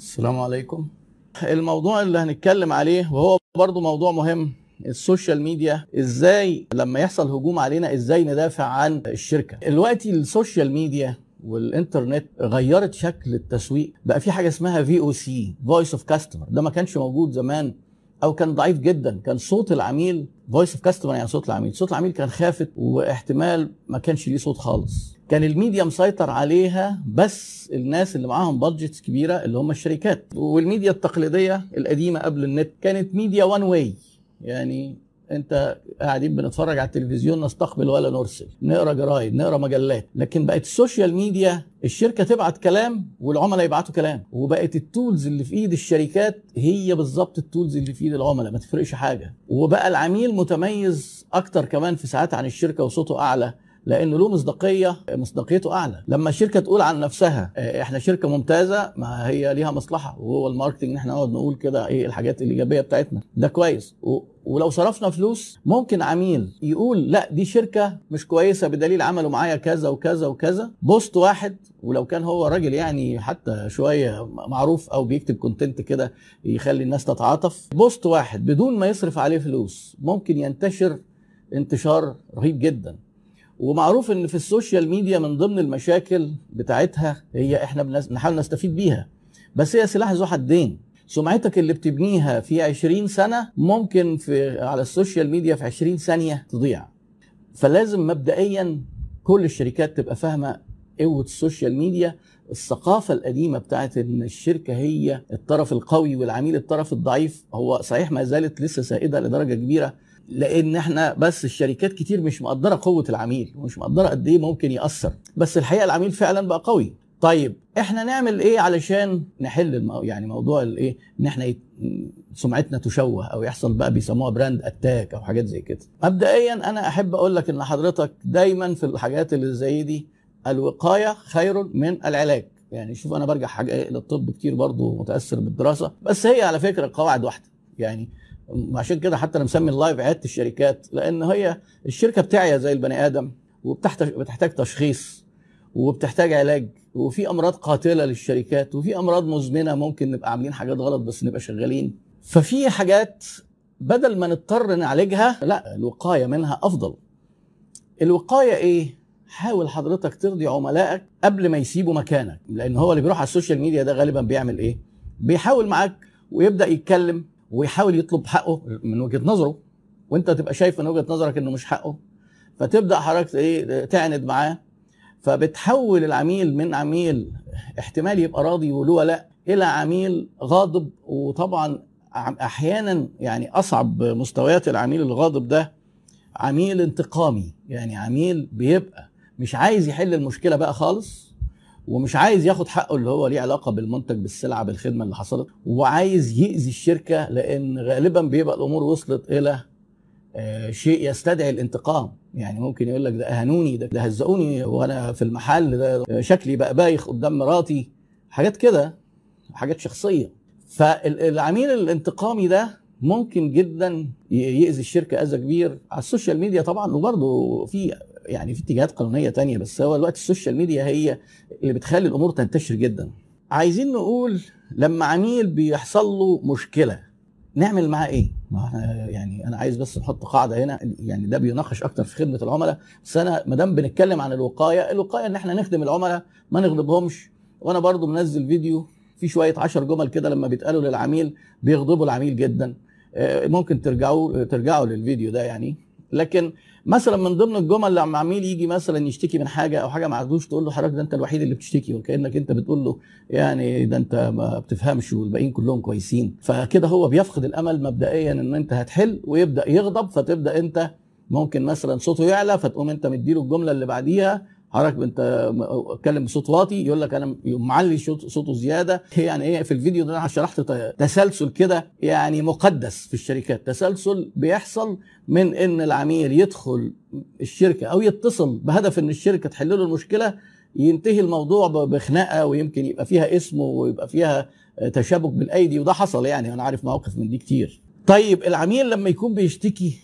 السلام عليكم. الموضوع اللي هنتكلم عليه وهو برضو موضوع مهم، السوشيال ميديا، ازاي لما يحصل هجوم علينا ازاي ندافع عن الشركة. دلوقتي السوشيال ميديا والانترنت غيرت شكل التسويق، بقى في حاجة اسمها VOC Voice of Customer. ده ما كانش موجود زمان او كان ضعيف جدا. كان صوت العميل Voice of Customer، يعني صوت العميل كان خافت واحتمال ما كانش ليه صوت خالص. كان الميديا مسيطر عليها بس الناس اللي معاهم بادجتس كبيرة اللي هم الشركات. والميديا التقليدية القديمة قبل النت كانت ميديا وان واي، يعني انت قاعدين بنتفرج على التلفزيون، نستقبل ولا نرسل، نقرا جرايد، نقرا مجلات. لكن بقت السوشيال ميديا الشركه تبعت كلام والعملاء يبعتوا كلام، وبقت التولز اللي في ايد الشركات هي بالظبط التولز اللي في ايد العملاء، ما تفرقش حاجه. وبقى العميل متميز اكتر كمان في ساعات عن الشركه، وصوته اعلى لانه له مصداقيته اعلى. لما الشركه تقول عن نفسها احنا شركه ممتازه، ما هي ليها مصلحه، وهو الماركتنج ان احنا نقعد نقول كده ايه الحاجات الايجابيه بتاعتنا، ده كويس. ولو صرفنا فلوس ممكن عميل يقول لا دي شركه مش كويسه بدليل عملوا معايا كذا وكذا وكذا. بوست واحد، ولو كان هو راجل يعني حتى شويه معروف او بيكتب كونتنت كده يخلي الناس تتعاطف، بوست واحد بدون ما يصرف عليه فلوس ممكن ينتشر انتشار رهيب جدا. ومعروف ان في السوشيال ميديا من ضمن المشاكل بتاعتها هي احنا بنحاول نستفيد بيها، بس هي سلاح ذو حدين. سمعتك اللي بتبنيها في 20 سنة ممكن على السوشيال ميديا في 20 ثانية تضيع. فلازم مبدئيا كل الشركات تبقى فاهمة قوة السوشيال ميديا، الثقافة القديمة بتاعت ان الشركة هي الطرف القوي والعميل الطرف الضعيف. هو صحيح ما زالت لسه سائدة لدرجة كبيرة، لان احنا بس الشركات كتير مش مقدرة قوة العميل ومش مقدرة قد ايه ممكن يأثر، بس الحقيقة العميل فعلا بقى قوي. طيب احنا نعمل ايه علشان نحل يعني موضوع الايه ان احنا سمعتنا تشوه او يحصل بقى بيسموها براند اتاك او حاجات زي كده؟ مبدئيا انا احب اقول لك ان حضرتك دايما في الحاجات اللي زي دي الوقاية خير من العلاج. يعني شوف، انا برجع حاجة للطب كتير برضو، متأثر بالدراسة، بس هي على فكرة القواعد واحدة. يعني عشان كده حتى انا مسمي اللايف عيادة الشركات، لان هي الشركة بتاعي زي البني ادم، وبتحتاج تشخيص وبتحتاج علاج، وفي امراض قاتلة للشركات، وفي امراض مزمنة ممكن نبقى عاملين حاجات غلط بس نبقى شغالين. ففي حاجات بدل ما نضطر نعالجها لا، الوقاية منها افضل. الوقاية ايه؟ حاول حضرتك ترضي عملائك قبل ما يسيبوا مكانك، لان هو اللي بيروح على السوشيال ميديا ده غالبا بيعمل ايه؟ بيحاول معاك ويبدأ يتكلم ويحاول يطلب حقه من وجهة نظره، وانت تبقى شايف من وجهة نظرك انه مش حقه، فتبدأ حضرتك ايه؟ تعند معاه، فبتحول العميل من عميل احتمال يبقى راضي وله ولاء الى عميل غاضب. وطبعا احيانا يعني اصعب مستويات العميل الغاضب ده عميل انتقامي، يعني عميل بيبقى مش عايز يحل المشكلة بقى خالص، ومش عايز ياخد حقه اللي هو ليه علاقة بالمنتج بالسلعة بالخدمة اللي حصلت، وعايز يأذي الشركة، لان غالبا بيبقى الامور وصلت الى شيء يستدعي الانتقام. يعني ممكن يقول لك ده اهانوني، ده هزقوني وانا في المحل، ده شكلي بقى بايخ قدام مراتي، حاجات كده، حاجات شخصية. فالعميل الانتقامي ده ممكن جدا يأذي الشركة اذى كبير على السوشيال ميديا طبعا. وبرضه في اتجاهات قانونية تانية، بس هو الوقت السوشيال ميديا هي اللي بتخلي الامور تنتشر جدا. عايزين نقول لما عميل بيحصل له مشكلة نعمل معاه ايه؟ ما احنا يعني انا عايز بس نحط قاعده هنا، يعني ده بيناقش اكتر في خدمه العملاء، بس انا ما دام بنتكلم عن الوقايه ان احنا نخدم العملاء ما نغضبهمش. وانا برضو منزل فيديو في شويه 10 جمل كده لما بيتقالوا للعميل بيغضبوا العميل جدا، ممكن ترجعوا للفيديو ده يعني. لكن مثلا من ضمن الجمل لما عميل يجي مثلا يشتكي من حاجه او حاجه ما عندوش، تقول له حضرتك ده انت الوحيد اللي بتشتكي، وكانك انت بتقول له يعني ده انت ما بتفهمش والباقيين كلهم كويسين. فكده هو بيفقد الامل مبدئيا ان انت هتحل، ويبدا يغضب، فتبدا انت ممكن مثلا صوته يعلى، فتقوم انت مديله الجمله اللي بعديها حضرتك انت اتكلم بصوت واطي، يقول لك انا معلي صوته زياده. يعني ايه؟ في الفيديو ده انا شرحت تسلسل كده يعني مقدس في الشركات، تسلسل بيحصل من ان العميل يدخل الشركه او يتصل بهدف ان الشركه تحل له المشكله، ينتهي الموضوع بخناقه، ويمكن يبقى فيها اسمه ويبقى فيها تشابك بالايدي، وده حصل يعني، انا عارف مواقف من دي كتير. طيب العميل لما يكون بيشتكي،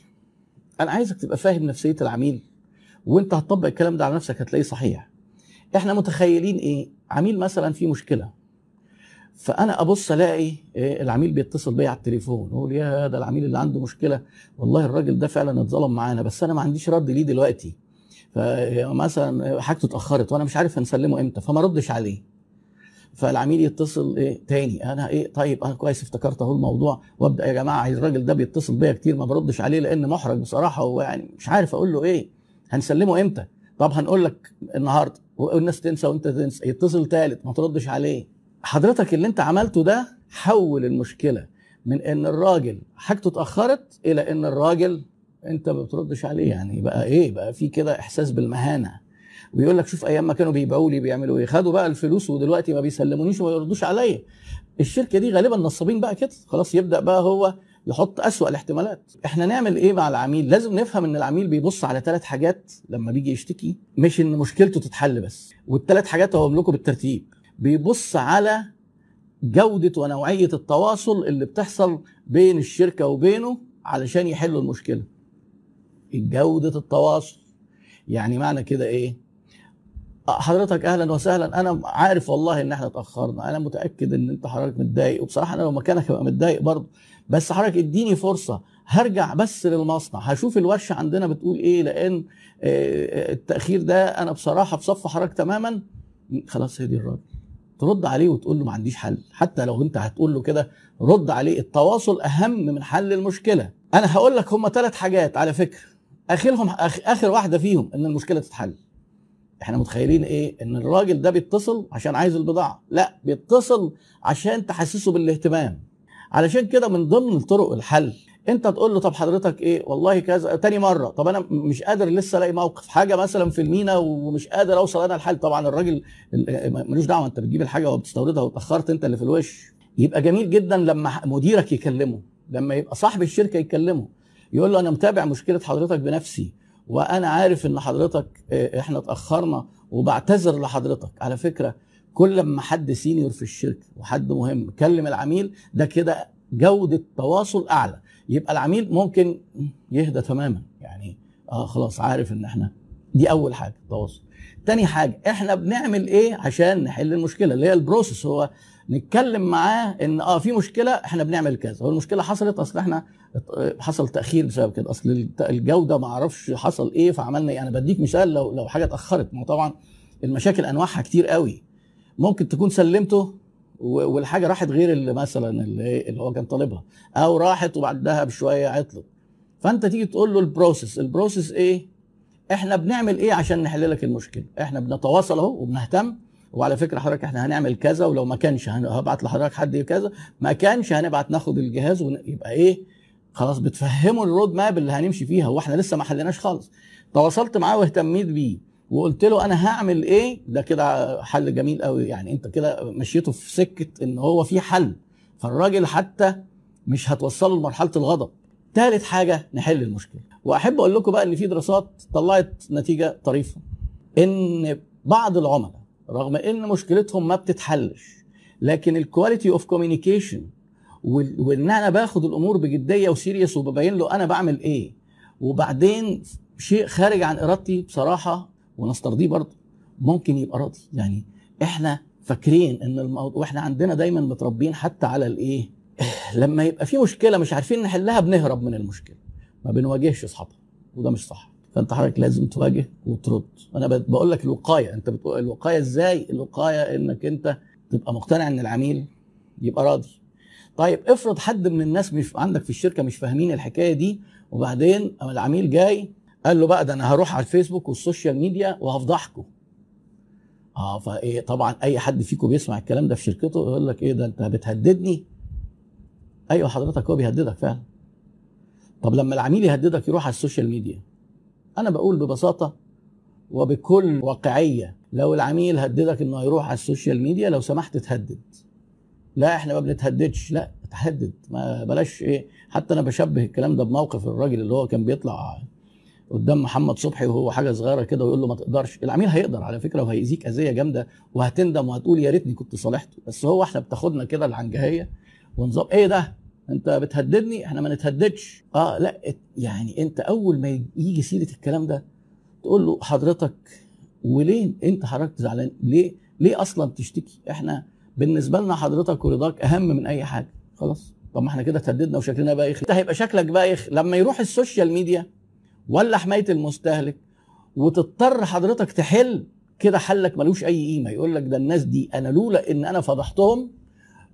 انا عايزك تبقى فاهم نفسيه العميل، وانت هتطبق الكلام ده على نفسك هتلاقيه صحيح. احنا متخيلين ايه؟ عميل مثلا فيه مشكلة، فانا ابص الاقي العميل بيتصل بيا على التليفون، اقول يا ده العميل اللي عنده مشكله، والله الراجل ده فعلا اتظلم معانا، بس انا ما عنديش رد ليه دلوقتي، فمثلا حاجته اتاخرت وانا مش عارف هنسلمه امتى، فما ردش عليه. فالعميل يتصل تاني، انا طيب انا كويس افتكرت اهو الموضوع، وابدا يا جماعه الراجل ده بيتصل بيا كتير ما بردش عليه لان محرج بصراحه، ويعني مش عارف اقول له ايه، هنسلمه امتى؟ طب هنقول لك النهارده، والناس تنسى وانت تنسى. يتصل ثالث ما تردش عليه. حضرتك اللي انت عملته ده حول المشكله من ان الراجل حاجته اتاخرت الى ان الراجل انت ما بتردش عليه، يعني بقى ايه؟ بقى في كده احساس بالمهانه. ويقول لك شوف ايام ما كانوا بيبيعوا لي بيعملوا ايه، خدوا بقى الفلوس ودلوقتي ما بيسلمونيش وما يردوش عليا. الشركه دي غالبا نصابين بقى كده، خلاص يبدا بقى هو يحط اسوأ الاحتمالات. احنا نعمل ايه مع العميل؟ لازم نفهم ان العميل بيبص على 3 حاجات لما بيجي يشتكي، مش ان مشكلته تتحل بس، وال3 حاجات هقولهم لكم بالترتيب. بيبص على جودة ونوعية التواصل اللي بتحصل بين الشركة وبينه علشان يحلوا المشكلة. جودة التواصل يعني معنى كده ايه؟ حضرتك اهلا وسهلا، انا عارف والله ان احنا اتاخرنا، انا متاكد ان انت حضرتك متضايق، وبصراحه انا لو مكانك هبقى متضايق برضه، بس حضرتك اديني فرصه هرجع بس للمصنع هشوف الورشه عندنا بتقول ايه، لان التاخير ده انا بصراحه بصف حضرتك تماما. خلاص هدي الراجل، ترد عليه وتقول له ما عنديش حل، حتى لو انت هتقول له كده رد عليه. التواصل اهم من حل المشكله. انا هقول لك هم 3 حاجات على فكره، اخر واحده فيهم ان المشكله تتحل. احنا متخيلين ايه؟ ان الراجل ده بيتصل عشان عايز البضاعه، لا بيتصل عشان تحسسه بالاهتمام. علشان كده من ضمن طرق الحل انت تقول له طب حضرتك ايه؟ والله كذا، تاني مره، طب انا مش قادر لسه الاقي موقف، حاجه مثلا في المينا ومش قادر اوصل انا الحل. طبعا الراجل ملوش دعوه، انت بتجيب الحاجه وبتستوردها واتاخرت انت اللي في الوش. يبقى جميل جدا لما مديرك يكلمه، لما يبقى صاحب الشركه يكلمه يقول له انا متابع مشكله حضرتك بنفسي، وانا عارف ان حضرتك احنا اتاخرنا وبعتذر لحضرتك. على فكره كل ما حد سينيور في الشركه وحد مهم كلم العميل ده كده جوده تواصل اعلى، يبقى العميل ممكن يهدى تماما، يعني خلاص عارف ان احنا دي اول حاجه تواصل. تاني حاجه احنا بنعمل ايه عشان نحل المشكله اللي هي البروسيس، هو نتكلم معاه ان في مشكله احنا بنعمل كذا، والمشكله حصلت اصل احنا حصل تاخير بسبب كده، اصل الجوده ما اعرفش حصل ايه فعملنا ايه. انا بديك مثال، لو حاجه اتاخرت، ما طبعا المشاكل انواعها كتير قوي، ممكن تكون سلمته والحاجه راحت غير اللي مثلا اللي هو كان طالبها، او راحت وبعدها بشويه عطلت. فانت تيجي تقول له البروسيس ايه؟ احنا بنعمل ايه عشان نحل لك المشكله؟ احنا بنتواصل اهو وبنهتم، وعلى فكره حضرتك احنا هنعمل كذا، ولو ما كانش هبعت لحضرتك حد كذا، ما كانش هنبعت ناخد الجهاز، ويبقى خلاص بتفهمه الرود ماب اللي هنمشي فيها، واحنا لسه ما حليناش خالص. تواصلت معاه واهتميت بيه وقلت له انا هعمل ايه، ده كده حل جميل قوي، يعني انت كده مشيته في سكه ان هو في حل، فالراجل حتى مش هتوصله لمرحله الغضب. ثالث حاجه نحل المشكله، واحب اقول لكم بقى ان في دراسات طلعت نتيجه طريفه، ان بعض العملاء رغم ان مشكلتهم ما بتتحلش، لكن الكواليتي اوف كوميونيكيشن وان انا باخد الامور بجديه وسيريس وببين له انا بعمل ايه، وبعدين شيء خارج عن ارادتي بصراحه ونسترضيه برضه ممكن يبقى راضي. يعني احنا فاكرين ان الموضوع، واحنا عندنا دايما متربيين حتى على لما يبقى في مشكله مش عارفين نحلها بنهرب من المشكله، ما بنواجهش اصحابها، وده مش صح. فانت حضرتك لازم تواجه وترد. انا بقول لك الوقايه، انت بتقول الوقايه ازاي؟ الوقايه انك انت تبقى مقتنع ان العميل يبقى راضي. طيب افرض حد من الناس مش عندك في الشركه مش فاهمين الحكايه دي، وبعدين العميل جاي قال له بقى ده انا هروح على الفيسبوك والسوشيال ميديا وهفضحكم. فايه طبعا اي حد فيكم بيسمع الكلام ده في شركته يقول لك ده انت بتهددني. ايوه حضرتك هو بيهددك فعلا. طب لما العميل يهددك يروح على السوشيال ميديا، انا بقول ببساطه وبكل واقعيه، لو العميل هددك انه هيروح على السوشيال ميديا لو سمحت اتهدد. لا احنا ما بنتهددش، لا اتهدد، ما بلاش حتى انا بشبه الكلام ده بموقف الراجل اللي هو كان بيطلع قدام محمد صبحي وهو حاجه صغيره كده ويقول له ما تقدرش. العميل هيقدر على فكره، وهيأذيك اذيه جامده، وهتندم وهتقول يا ريتني كنت صالحته، بس هو احنا بتاخدنا كده العنجهيه ونظام ده انت بتهددني، احنا ما نتهددش. لا يعني انت اول ما يجي سيره الكلام ده تقول له حضرتك وليه انت حضرتك زعلان؟ ليه اصلا تشتكي؟ احنا بالنسبه لنا حضرتك ورضاك اهم من اي حاجه. خلاص، طب ما احنا كده تهددنا وشكلنا بايخ. انت هيبقى شكلك بايخ لما يروح السوشيال ميديا ولا حمايه المستهلك، وتضطر حضرتك تحل كده. حلك ملوش اي قيمه، يقول لك ده الناس دي انا لولا ان انا فضحتهم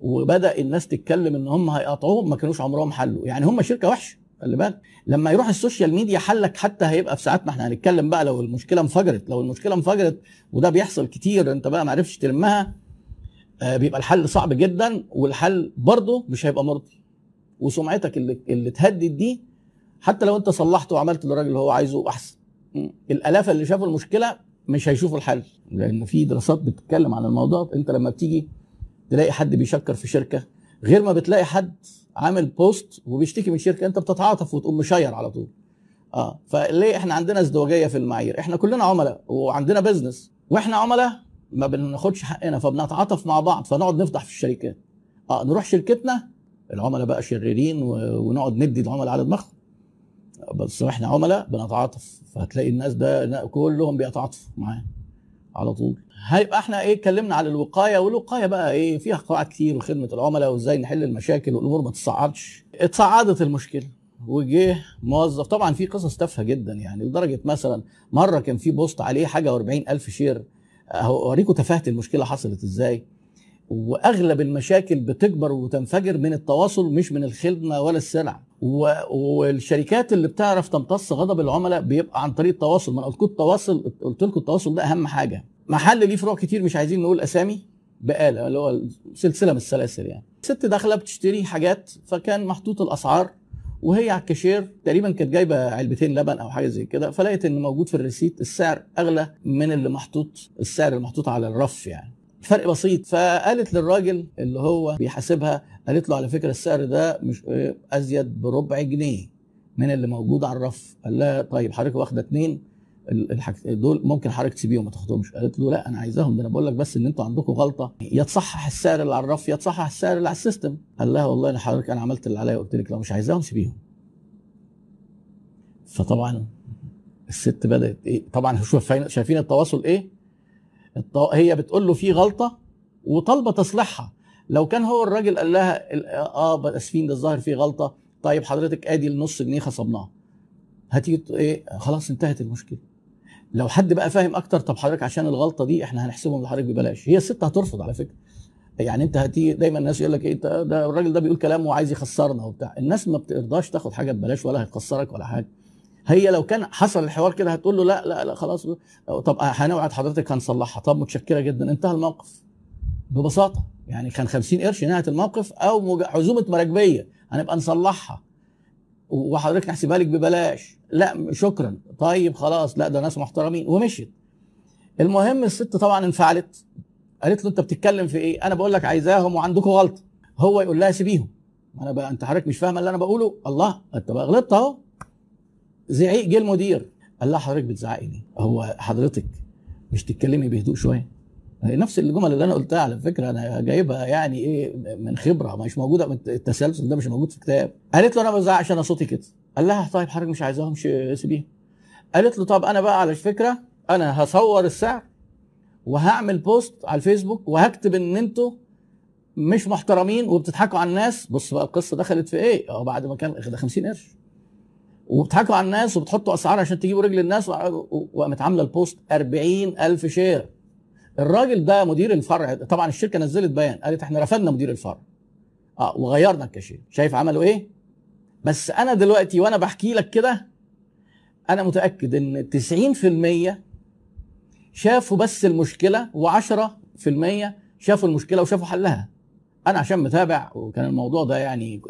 وبدا الناس تتكلم ان هم هيقاطعوهم ما كانوش عمرهم حلوا. يعني هم شركه وحشه، خلي بالك. لما يروح السوشيال ميديا حلك حتى هيبقى في ساعات، ما احنا هنتكلم بقى لو المشكله انفجرت، وده بيحصل كتير، انت بقى ما عرفتش تلمها، بيبقى الحل صعب جدا، والحل برضه مش هيبقى مرضي، وسمعتك اللي تهدد دي حتى لو انت صلحت وعملت للراجل اللي هو عايزه احسن. الالاف اللي شافوا المشكله مش هيشوفوا الحل، لان في دراسات بتتكلم عن الموضوع. انت لما بتيجي تلاقي حد بيشكر في شركه، غير ما بتلاقي حد عامل بوست وبيشتكي من شركه، انت بتتعاطف وتقوم مشير على طول. فليه احنا عندنا ازدواجيه في المعايير؟ احنا كلنا عملاء وعندنا بزنس، واحنا عملاء ما بناخدش حقنا، فبنتعاطف مع بعض، فنقعد نفضح في الشركات. نروح شركتنا العملاء بقى شريرين ونقعد ندي العملاء على دماغهم، بس احنا عملاء بنتعاطف، فهتلاقي الناس ده كلهم بيتعاطفوا معانا على طول. هيبقى احنا ايه، اتكلمنا على الوقايه، والوقايه بقى ايه، فيها قواعد كتير، وخدمه العملاء، وازاي نحل المشاكل والامور ما تصعدش. اتصعدت المشكله وجه موظف، طبعا في قصص تافهه جدا، يعني لدرجه مثلا مره كان في بوست عليه حاجه و40,000 شير. هوريكم تفاهه المشكله حصلت ازاي. واغلب المشاكل بتكبر وتنفجر من التواصل، مش من الخدمه ولا السلع. والشركات اللي بتعرف تمتص غضب العملاء بيبقى عن طريق التواصل. ما انا قلت لكم التواصل ده اهم حاجه. محل ليه فروع كتير، مش عايزين نقول اسامي، بقاله اللي هو سلسله من السلاسل، يعني ست داخله بتشتري حاجات، فكان محطوط الاسعار، وهي على الكاشير تقريبا كانت جايبه علبتين لبن او حاجه زي كده، فلقيت ان موجود في الريسيت السعر اغلى من اللي محطوط، السعر المحطوط على الرف، يعني فرق بسيط. فقالت للراجل اللي هو بيحاسبها، قالت له على فكره السعر ده مش ازيد بربع جنيه من اللي موجود على الرف. قال لها طيب حضرتك واخده 2 دول ممكن حضرتك تسيبيهم ما تاخدهمش. قالت له لا انا عايزاهم، ده انا بقول لك بس ان انتوا عندكم غلطه، يا تصحح السعر اللي على الرف يا تصحح السعر اللي على السيستم. قال لها والله انا حضرتك انا عملت اللي عليا وقلت لك لو مش عايزاهم سيبيهم. فطبعا الست بدات ايه، طبعا شايفين التواصل ايه، هي بتقول له في غلطه وطالبه تصليحها. لو كان هو الراجل قال لها اسفين ده الظاهر في غلطه، طيب حضرتك ادي النص جنيه خصمناها، هتيجي ايه، خلاص انتهت المشكله. لو حد بقى فاهم اكتر، طب حضرتك عشان الغلطه دي احنا هنحسبهم لحضرتك ببلاش، هي الست هترفض على فكره. يعني انت هتيجي دايما الناس يقول لك ايه ده الراجل ده بيقول كلام وعايز يخسرنا وبتاع، الناس ما بترضاش تاخد حاجه ببلاش ولا هيخسرك ولا حاجه. هي لو كان حصل الحوار كده هتقول له لا لا لا خلاص، طب هنوعد حضرتك هنصلحها، طب متشكره جدا، انتهى الموقف ببساطه. يعني كان 50 قرش نهايه الموقف، او عزومه مراكبيه هنبقى نصلحها وحضرتك نحسبها لك ببلاش، لا شكرا طيب خلاص، لا ده ناس محترمين، ومشيت. المهم الست طبعا انفعلت، قالت له انت بتتكلم في ايه، انا بقول لك عايزاهم وعندكم غلطه، هو يقول لها سيبيهم. انا بقى انت حضرتك مش فاهمه اللي انا بقوله، الله انت بقى غلطت اهو. زعيق جه المدير قال لها حضرتك بتزعقي ليه، هو حضرتك مش تتكلمي بهدوء شويه؟ نفس الجمل اللي انا قلتها على فكره، انا جايبها يعني ايه من خبره، مش موجوده، التسلسل ده مش موجود في كتاب. قالت له انا بزعقش انا صوتي كده. قال لها طيب حضرتك مش عايزاهم سيبيهم. قالت له طب انا بقى على فكره انا هصور السعر وهعمل بوست على الفيسبوك وهكتب ان انتوا مش محترمين وبتضحكوا على الناس. بص بقى القصه دخلت في ايه، بعد ما كان ده 50 قرش وبتضحكوا على الناس وبتحطوا اسعار عشان تجيبوا رجل الناس، وقامت عامله البوست 40,000 شير. الراجل ده مدير الفرع، طبعا الشركه نزلت بيان قالت احنا رفضنا مدير الفرع وغيرنا الكاشير. شايف عملوا ايه؟ بس انا دلوقتي وانا بحكي لك كده انا متاكد ان 90% شافوا بس المشكله، و10% شافوا المشكله وشافوا حلها. انا عشان متابع، وكان الموضوع ده يعني،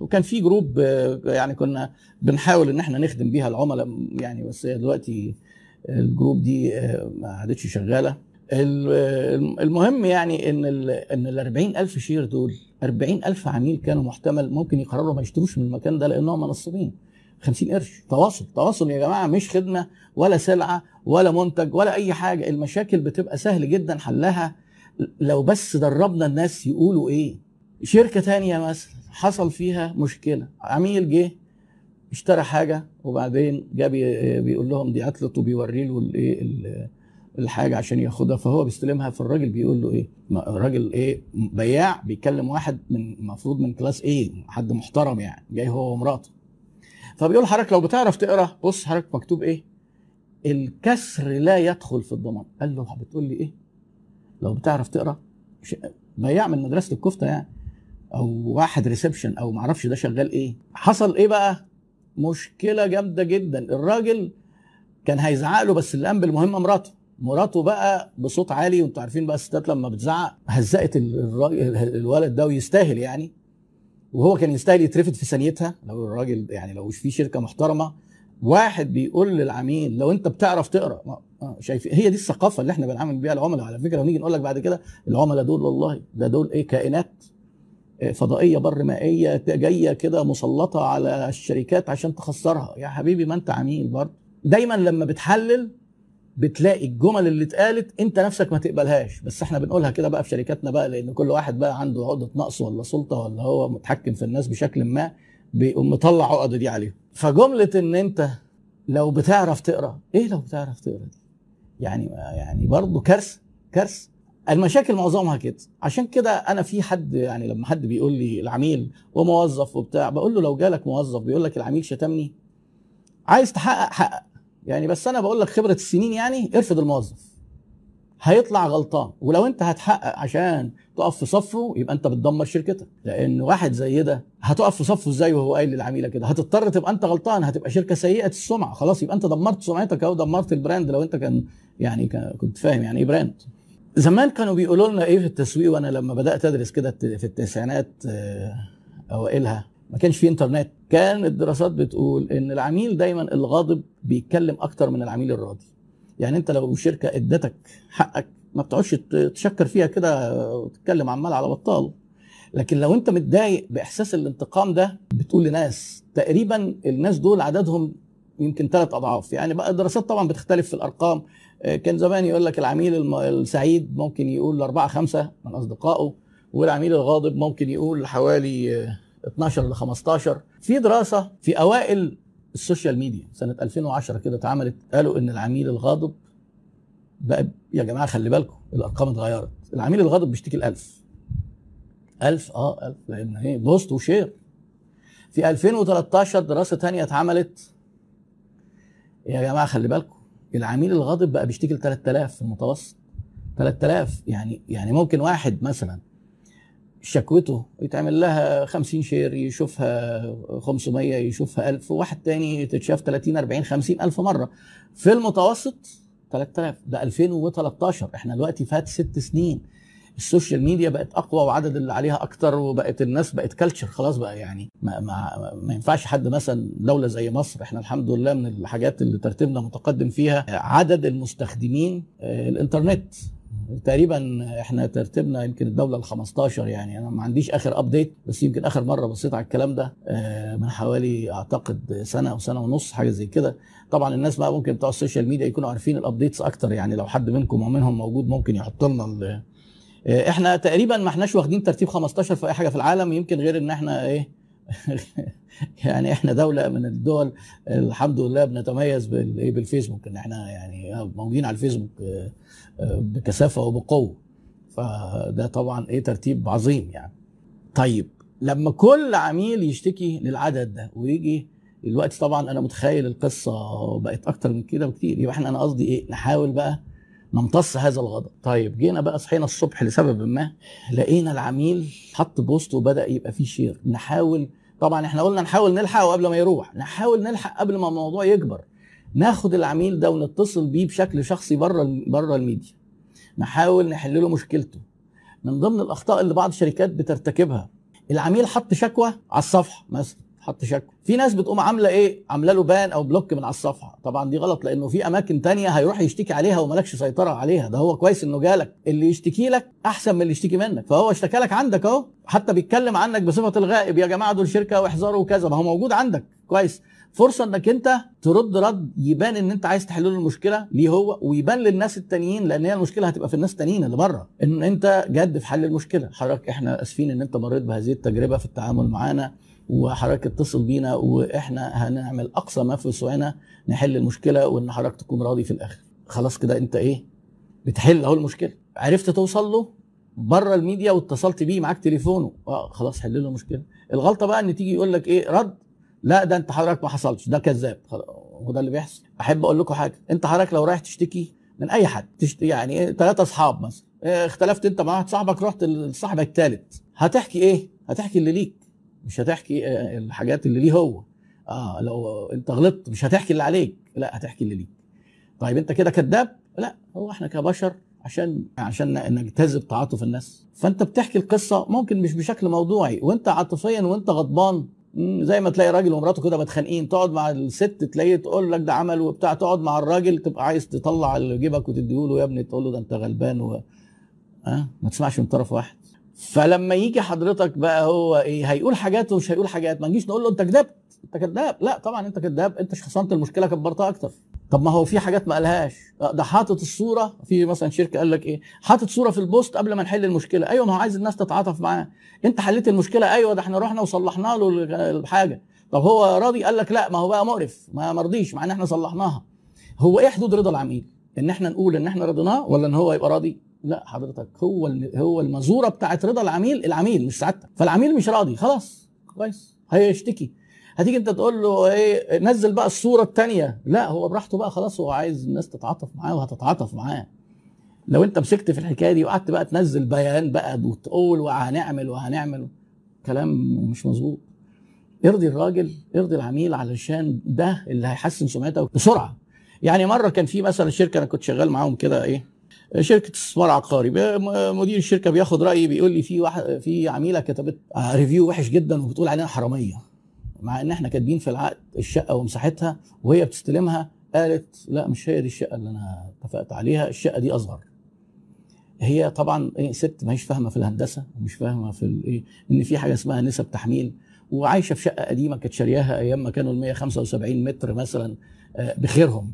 وكان في جروب يعني كنا بنحاول ان احنا نخدم بيها العملاء يعني، بس دلوقتي الجروب دي ما عادتش شغاله. المهم يعني ان ال 40,000 شير دول 40,000 عميل كانوا محتمل ممكن يقرروا ما يشتروش من المكان ده لانهم منصبين. 50 قرش تواصل، تواصل يا جماعه، مش خدمه ولا سلعه ولا منتج ولا اي حاجه. المشاكل بتبقى سهل جدا حلها لو بس دربنا الناس يقولوا ايه. شركه ثانيه مثلا حصل فيها مشكله، عميل جه اشترى حاجه وبعدين جه بيقول لهم دي عطلت، وبيوري له الحاجه عشان ياخدها، فهو بيستلمها. فالراجل بيقول له ايه؟ الراجل ايه؟ بياع بيكلم واحد من المفروض من كلاس ايه، حد محترم يعني، جاي هو ومراته. فبيقول له حضرتك لو بتعرف تقرا بص حضرتك مكتوب ايه؟ الكسر لا يدخل في الضمان. قال له بتقول لي ايه؟ لو بتعرف تقرا. بياع من مدرسه الكفته يعني، او واحد ريسبشن او معرفش ده شغال ايه. حصل ايه بقى؟ مشكله جامده جدا. الراجل كان هيزعق له بس اللي قام بالمهمه مراته بقى بصوت عالي، وانتوا عارفين بقى الستات لما بتزعق، هزقت الولد ده ويستاهل يعني، وهو كان يستاهل يترفد في ثانيتها لو الراجل يعني لو في شركه محترمه. واحد بيقول للعميل لو انت بتعرف تقرا. شايف هي دي الثقافه اللي احنا بنعامل بيها العملاء على فكره، ونيجي نقول لك بعد كده العملاء دول والله ده دول ايه، كائنات فضائيه بر مائيه جايه كده مسلطه على الشركات عشان تخسرها. يا حبيبي ما انت عميل برضه. دايما لما بتحلل بتلاقي الجمل اللي اتقالت انت نفسك ما تقبلهاش، بس احنا بنقولها كده بقى في شركاتنا بقى، لان كل واحد بقى عنده عقده نقص ولا سلطه ولا هو متحكم في الناس بشكل ما، بيقوم مطلع عقد دي عليهم. فجمله ان انت لو بتعرف تقرا، ايه لو بتعرف تقرا دي؟ يعني برضه كارثه. المشاكل معظمها كده. عشان كده انا في حد يعني لما حد بيقول لي العميل وموظف وبتاع، بقول له لو جالك موظف بيقول لك العميل شتمني، عايز تحقق حقق يعني، بس انا بقول لك خبره السنين يعني ارفض الموظف، هيطلع غلطان. ولو انت هتحقق عشان تقف في صفه يبقى انت بتدمر شركتك، لان واحد زي ده هتقف في صفه ازاي وهو قايل للعميله كده؟ هتضطر تبقى انت غلطان، هتبقى شركه سيئه السمعه، خلاص يبقى انت دمرت سمعتك او دمرت البراند. لو انت كان يعني كنت فاهم يعني ايه براند. زمان كانوا بيقولوا لنا ايه في التسويق، وانا لما بدات ادرس كده في التسعينات اوائلها ما كانش في انترنت، كان الدراسات بتقول ان العميل دايما الغاضب بيتكلم اكتر من العميل الراضي. يعني انت لو شركه ادتك حقك ما بتقعدش تشكر فيها كده وتتكلم عمال على بطال، لكن لو انت متضايق باحساس الانتقام ده بتقول لناس تقريبا الناس دول عددهم يمكن 3 أضعاف يعني. بقى الدراسات طبعا بتختلف في الارقام، كان زمان يقول لك العميل السعيد ممكن يقول 4-5 من اصدقائه، والعميل الغاضب ممكن يقول حوالي 12-15. في دراسة في أوائل السوشيال ميديا سنة 2010 كده اتعملت، قالوا إن العميل الغاضب بقى، يا جماعة خلي بالكم الأرقام اتغيرت، العميل الغاضب بيشتكي 1000 لأن هي بوست وشير. في 2013 دراسة تانية اتعملت، يا جماعة خلي بالكم العميل الغاضب بقى بيشتكي 3000 في المتوسط. 3000 يعني ممكن واحد مثلا شكوته يتعمل لها 50 شير، يشوفها 500، يشوفها 1000، وواحد تاني تتشاف 30-40-50 ألف مرة، في المتوسط 3000. ده 2013، احنا دلوقتي فات 6 سنين. السوشيال ميديا بقت أقوى وعدد اللي عليها أكتر، وبقت الناس بقت كالتشر خلاص بقى يعني. ما ينفعش حد مثلا دولة زي مصر، احنا الحمد لله من الحاجات اللي ترتيبنا متقدم فيها عدد المستخدمين الإنترنت، تقريبا احنا ترتيبنا يمكن الدوله ال15 يعني. انا ما عنديش اخر ابديت، بس يمكن اخر مره بصيت على الكلام ده من حوالي اعتقد سنه او سنه ونص حاجه زي كده. طبعا الناس بقى ممكن بتوع السوشيال ميديا يكونوا عارفين الابديتس اكتر يعني، لو حد منكم او منهم موجود ممكن يحط لنا. احنا تقريبا ما احناش واخدين ترتيب 15 في اي حاجه في العالم، يمكن غير ان احنا ايه يعني احنا دوله من الدول الحمد لله بنتميز بالفيسبوك، ان احنا يعني موجودين على الفيسبوك بكثافه وبقوه، فده طبعا ايه ترتيب عظيم يعني. طيب لما كل عميل يشتكي للعدد ده ويجي دلوقتي، طبعا انا متخيل القصه بقت اكتر من كده بكتير، يبقى احنا انا قصدي ايه، نحاول بقى نمتص هذا الغضب. طيب جينا بقى صحينا الصبح لسبب ما لقينا العميل حط بوست وبدا يبقى فيه شير، نحاول طبعا احنا قلنا نحاول نلحقه قبل ما يروح، نحاول نلحق قبل ما الموضوع يكبر، ناخد العميل ده ونتصل بيه بشكل شخصي بره الميديا، نحاول نحل له مشكلته. من ضمن الاخطاء اللي بعض الشركات بترتكبها، العميل حط شكوى على الصفحه مثلا، حط شكوى، في ناس بتقوم عامله ايه، عامله له بان او بلوك من على الصفحه. طبعا دي غلط، لانه في اماكن تانية هيروح يشتكي عليها ومالكش سيطره عليها. ده هو كويس انه جالك، اللي يشتكي لك احسن من اللي يشتكي منك، فهو اشتكى لك عندك اهو، حتى بيتكلم عنك بصفه الغائب، يا جماعه دول شركه واحذروا وكذا، ما هو موجود عندك كويس. فرصه انك انت ترد رد يبان ان انت عايز تحل له المشكله ليه هو، ويبان للناس التانيين، لان هي المشكله هتبقى في الناس التانيين اللي بره، ان انت جد في حل المشكله. حضرتك احنا اسفين ان انت مريت بهذه التجربه في التعامل معانا، وحضرتك اتصل بينا واحنا هنعمل اقصى ما في وسعنا نحل المشكله، وان حضرتك تكون راضي في الاخر. خلاص كده انت ايه، بتحل اهو المشكله. عرفت توصل له بره الميديا واتصلت بيه معاك تليفونه، خلاص حل له المشكله. الغلطه بقى ان تيجي يقول لك ايه رد، لا ده انت حضرتك ما حصلش، ده كذاب. هو ده اللي بيحصل. احب اقول لكم حاجه، انت حضرتك لو رايح تشتكي من اي حد يعني ايه، 3 اصحاب مثلا، اختلفت انت مع واحد صاحبك، رحت لصاحبك الثالث، هتحكي ايه؟ هتحكي اللي ليك، مش هتحكي الحاجات اللي ليه هو. لو انت غلطت مش هتحكي اللي عليك، لا هتحكي اللي ليك. طيب انت كده كذاب؟ لا، هو احنا كبشر عشان نجتذب تعاطف الناس، فانت بتحكي القصه ممكن مش بشكل موضوعي، وانت عاطفيا وانت غضبان، زي ما تلاقي راجل ومراته كده متخانقين، تقعد مع الست تلاقيه تقول لك ده عمل وبتاع، تقعد مع الراجل تبقى عايز تطلع اللي جيبك وتديهوله، يا ابني تقول له ده انت غلبان ما تسمعش من طرف واحد. فلما يجي حضرتك بقى هو ايه، هيقول حاجات ومش هيقول حاجات، ما نجيش نقول له انت كذبت انت كذاب، لا طبعا انت كذاب، انت شخصنت المشكله كبرتها اكتر. طب ما هو في حاجات ما قالهاش، ده حاطط الصوره في مثلا شركه، قال لك ايه، حاطط صوره في البوست قبل ما نحل المشكله. ايوه، ما هو عايز الناس تتعاطف معاه. انت حليت المشكله، ايوه ده احنا رحنا وصلحنا له الحاجه. طب هو راضي؟ قال لك لا، ما هو بقى مقرف، ما مرضيش مع ان احنا صلحناها. هو ايه حدود رضا العميل؟ ان احنا نقول ان احنا رضيناه ولا ان هو يبقى راضي؟ لا حضرتك، هو المزوره بتاعت رضا العميل، العميل مش سعادتك. فالعميل مش راضي، خلاص كويس هيشتكي. هتيجي انت تقول له ايه، نزل بقى الصوره الثانيه، لا هو براحته بقى، خلاص هو عايز الناس تتعاطف معاه وهتتعاطف معاه. لو انت مسكت في الحكايه دي وقعدت بقى تنزل بيان بقى وتقول وهنعمل كلام مش مظبوط. ارضي الراجل، ارضي العميل، علشان ده اللي هيحسن سمعتك بسرعه. يعني مره كان في مثلا شركه انا كنت شغال معاهم كده، شركه استثمار عقاري، مدير الشركه بياخد رايي، بيقول لي في واحد، في عميله كتبت ريفيو وحش جدا وبتقول علينا حراميه، مع ان احنا كاتبين في العقد الشقه ومساحتها، وهي بتستلمها قالت لا مش هي دي الشقه اللي انا اتفقت عليها، الشقه دي اصغر. هي طبعا ست ماهيش فاهمه في الهندسه، ومش فاهمه في ان في حاجه اسمها نسب تحميل، وعايشه في شقه قديمه كانت شارياها ايام ما كانوا ال 175 متر مثلا بخيرهم.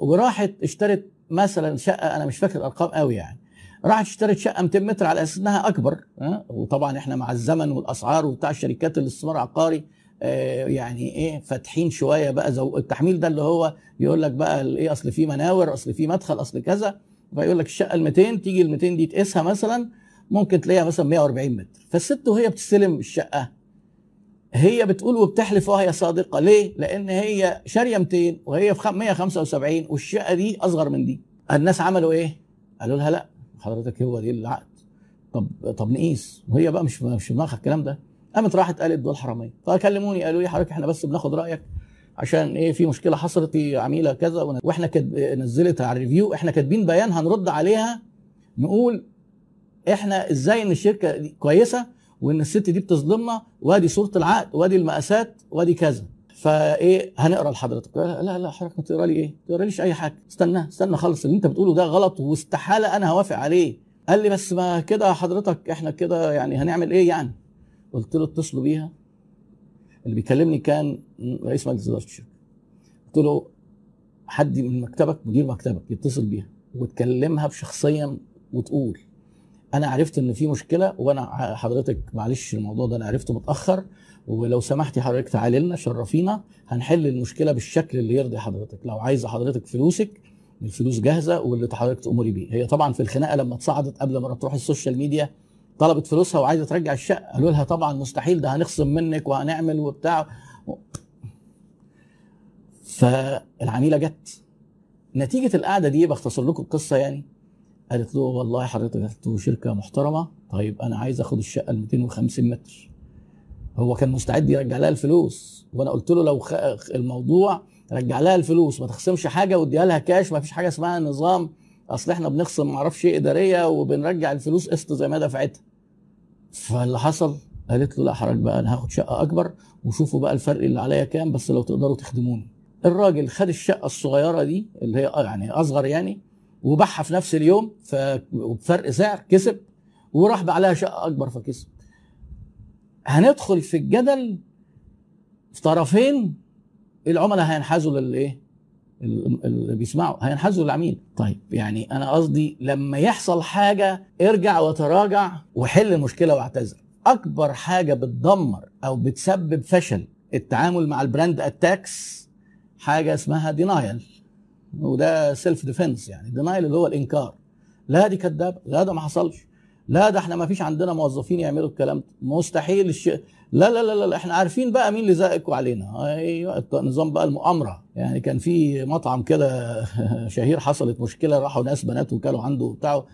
وراحت اشترت مثلا شقه، انا مش فاكر الارقام قوي يعني، راحت اشترت شقه 200 متر على اساس انها اكبر. وطبعا احنا مع الزمن والاسعار وبتاع الشركات الاستثمار العقاري يعني فاتحين شويه بقى التحميل ده، اللي هو يقول لك بقى اصل في مناور، اصل في مدخل، اصل كذا، فيقول لك الشقه ال 200، تيجي ال 200 دي تقيسها مثلا ممكن تلاقيها مثلا 140 متر. فالست وهي بتستلم الشقه هي بتقول وبتحلف وهي صادقه، ليه؟ لان هي شاريه 200 وهي في 175 والشقه دي اصغر من دي. الناس عملوا ايه؟ قالوا لها لا حضرتك هو دي العقد، طب نقيس. وهي بقى مش دماغها الكلام ده، قامت راحت قالت دول حراميه. فكلموني قالوا لي حضرتك احنا بس بناخد رايك عشان في مشكله حصلت، عميله كذا واحنا نزلت على الريفيو، احنا كاتبين بيان هنرد عليها نقول احنا ازاي ان الشركه دي كويسه وان الست دي بتظلمنا، وادي صوره العقد وادي المقاسات وادي كذا، فايه هنقرا لحضرتك. لا حضرتك ما تقرا لي ما تقراليش اي حاجه، استنى خلص، اللي انت بتقوله ده غلط واستحاله انا هوافق عليه. قال لي بس ما كده حضرتك احنا كده يعني هنعمل ايه يعني؟ قلت له اتصلوا بيها. اللي بيكلمني كان رئيس مجلس اداره الشركه. قلت له حد من مكتبك، مدير مكتبك، يتصل بيها وتكلمها بشخصيا وتقول انا عرفت ان في مشكله، وانا حضرتك معلش الموضوع ده انا عرفته متاخر، ولو سمحتي حضرتك تعالي لنا شرفينا، هنحل المشكله بالشكل اللي يرضي حضرتك، لو عايزه حضرتك فلوسك الفلوس جاهزه واللي حضرتك تأمري بيه. هي طبعا في الخناقه لما اتصعدت قبل ما تروح السوشيال ميديا طلبت فلوسها وعايزه ترجع الشقه، قالوا لها طبعا مستحيل، ده هنخصم منك وهنعمل وبتاع. فالعميله جت نتيجه القعده دي، بختصر لكم القصه يعني، قالت له والله حضرتك انتوا شركه محترمه، طيب انا عايز اخد الشقه ال 250 متر. هو كان مستعد يرجع لها الفلوس، وانا قلت له لو الموضوع رجع لها الفلوس، ما تخصمش حاجه واديها لها كاش، ما فيش حاجه اسمها نظام اصل احنا بنخصم ما اعرفش ايه اداريه وبنرجع الفلوس قسط زي ما دفعتها. فاللي حصل قالت له لا حضرتك بقى انا هاخد شقه اكبر، وشوفوا بقى الفرق اللي عليا كام، بس لو تقدروا تخدموني. الراجل خد الشقه الصغيره دي اللي هي يعني اصغر يعني، وباعها في نفس اليوم وبفرق سعر، كسب، وراح باع لها شقه اكبر فكسب. هندخل في الجدل في طرفين، العملاء هينحازوا اللي بيسمعوا هينحازوا للعميل. طيب يعني انا قصدي لما يحصل حاجه ارجع وتراجع وحل المشكله واعتذر. اكبر حاجه بتدمر او بتسبب فشل التعامل مع البراند اتاكس حاجه اسمها دينايل. وده سيلف ديفنس يعني دينايل اللي هو الانكار. لا دي كذابه، لا ده ما حصلش، لا ده احنا ما فيش عندنا موظفين يعملوا الكلام، مستحيل الشيء، لا لا لا لا احنا عارفين بقى مين اللي زائكوا علينا. ايوه نظام بقى المؤامره. يعني كان في مطعم كده شهير حصلت مشكله، راحوا ناس بنات وكلوا عنده وبتاع،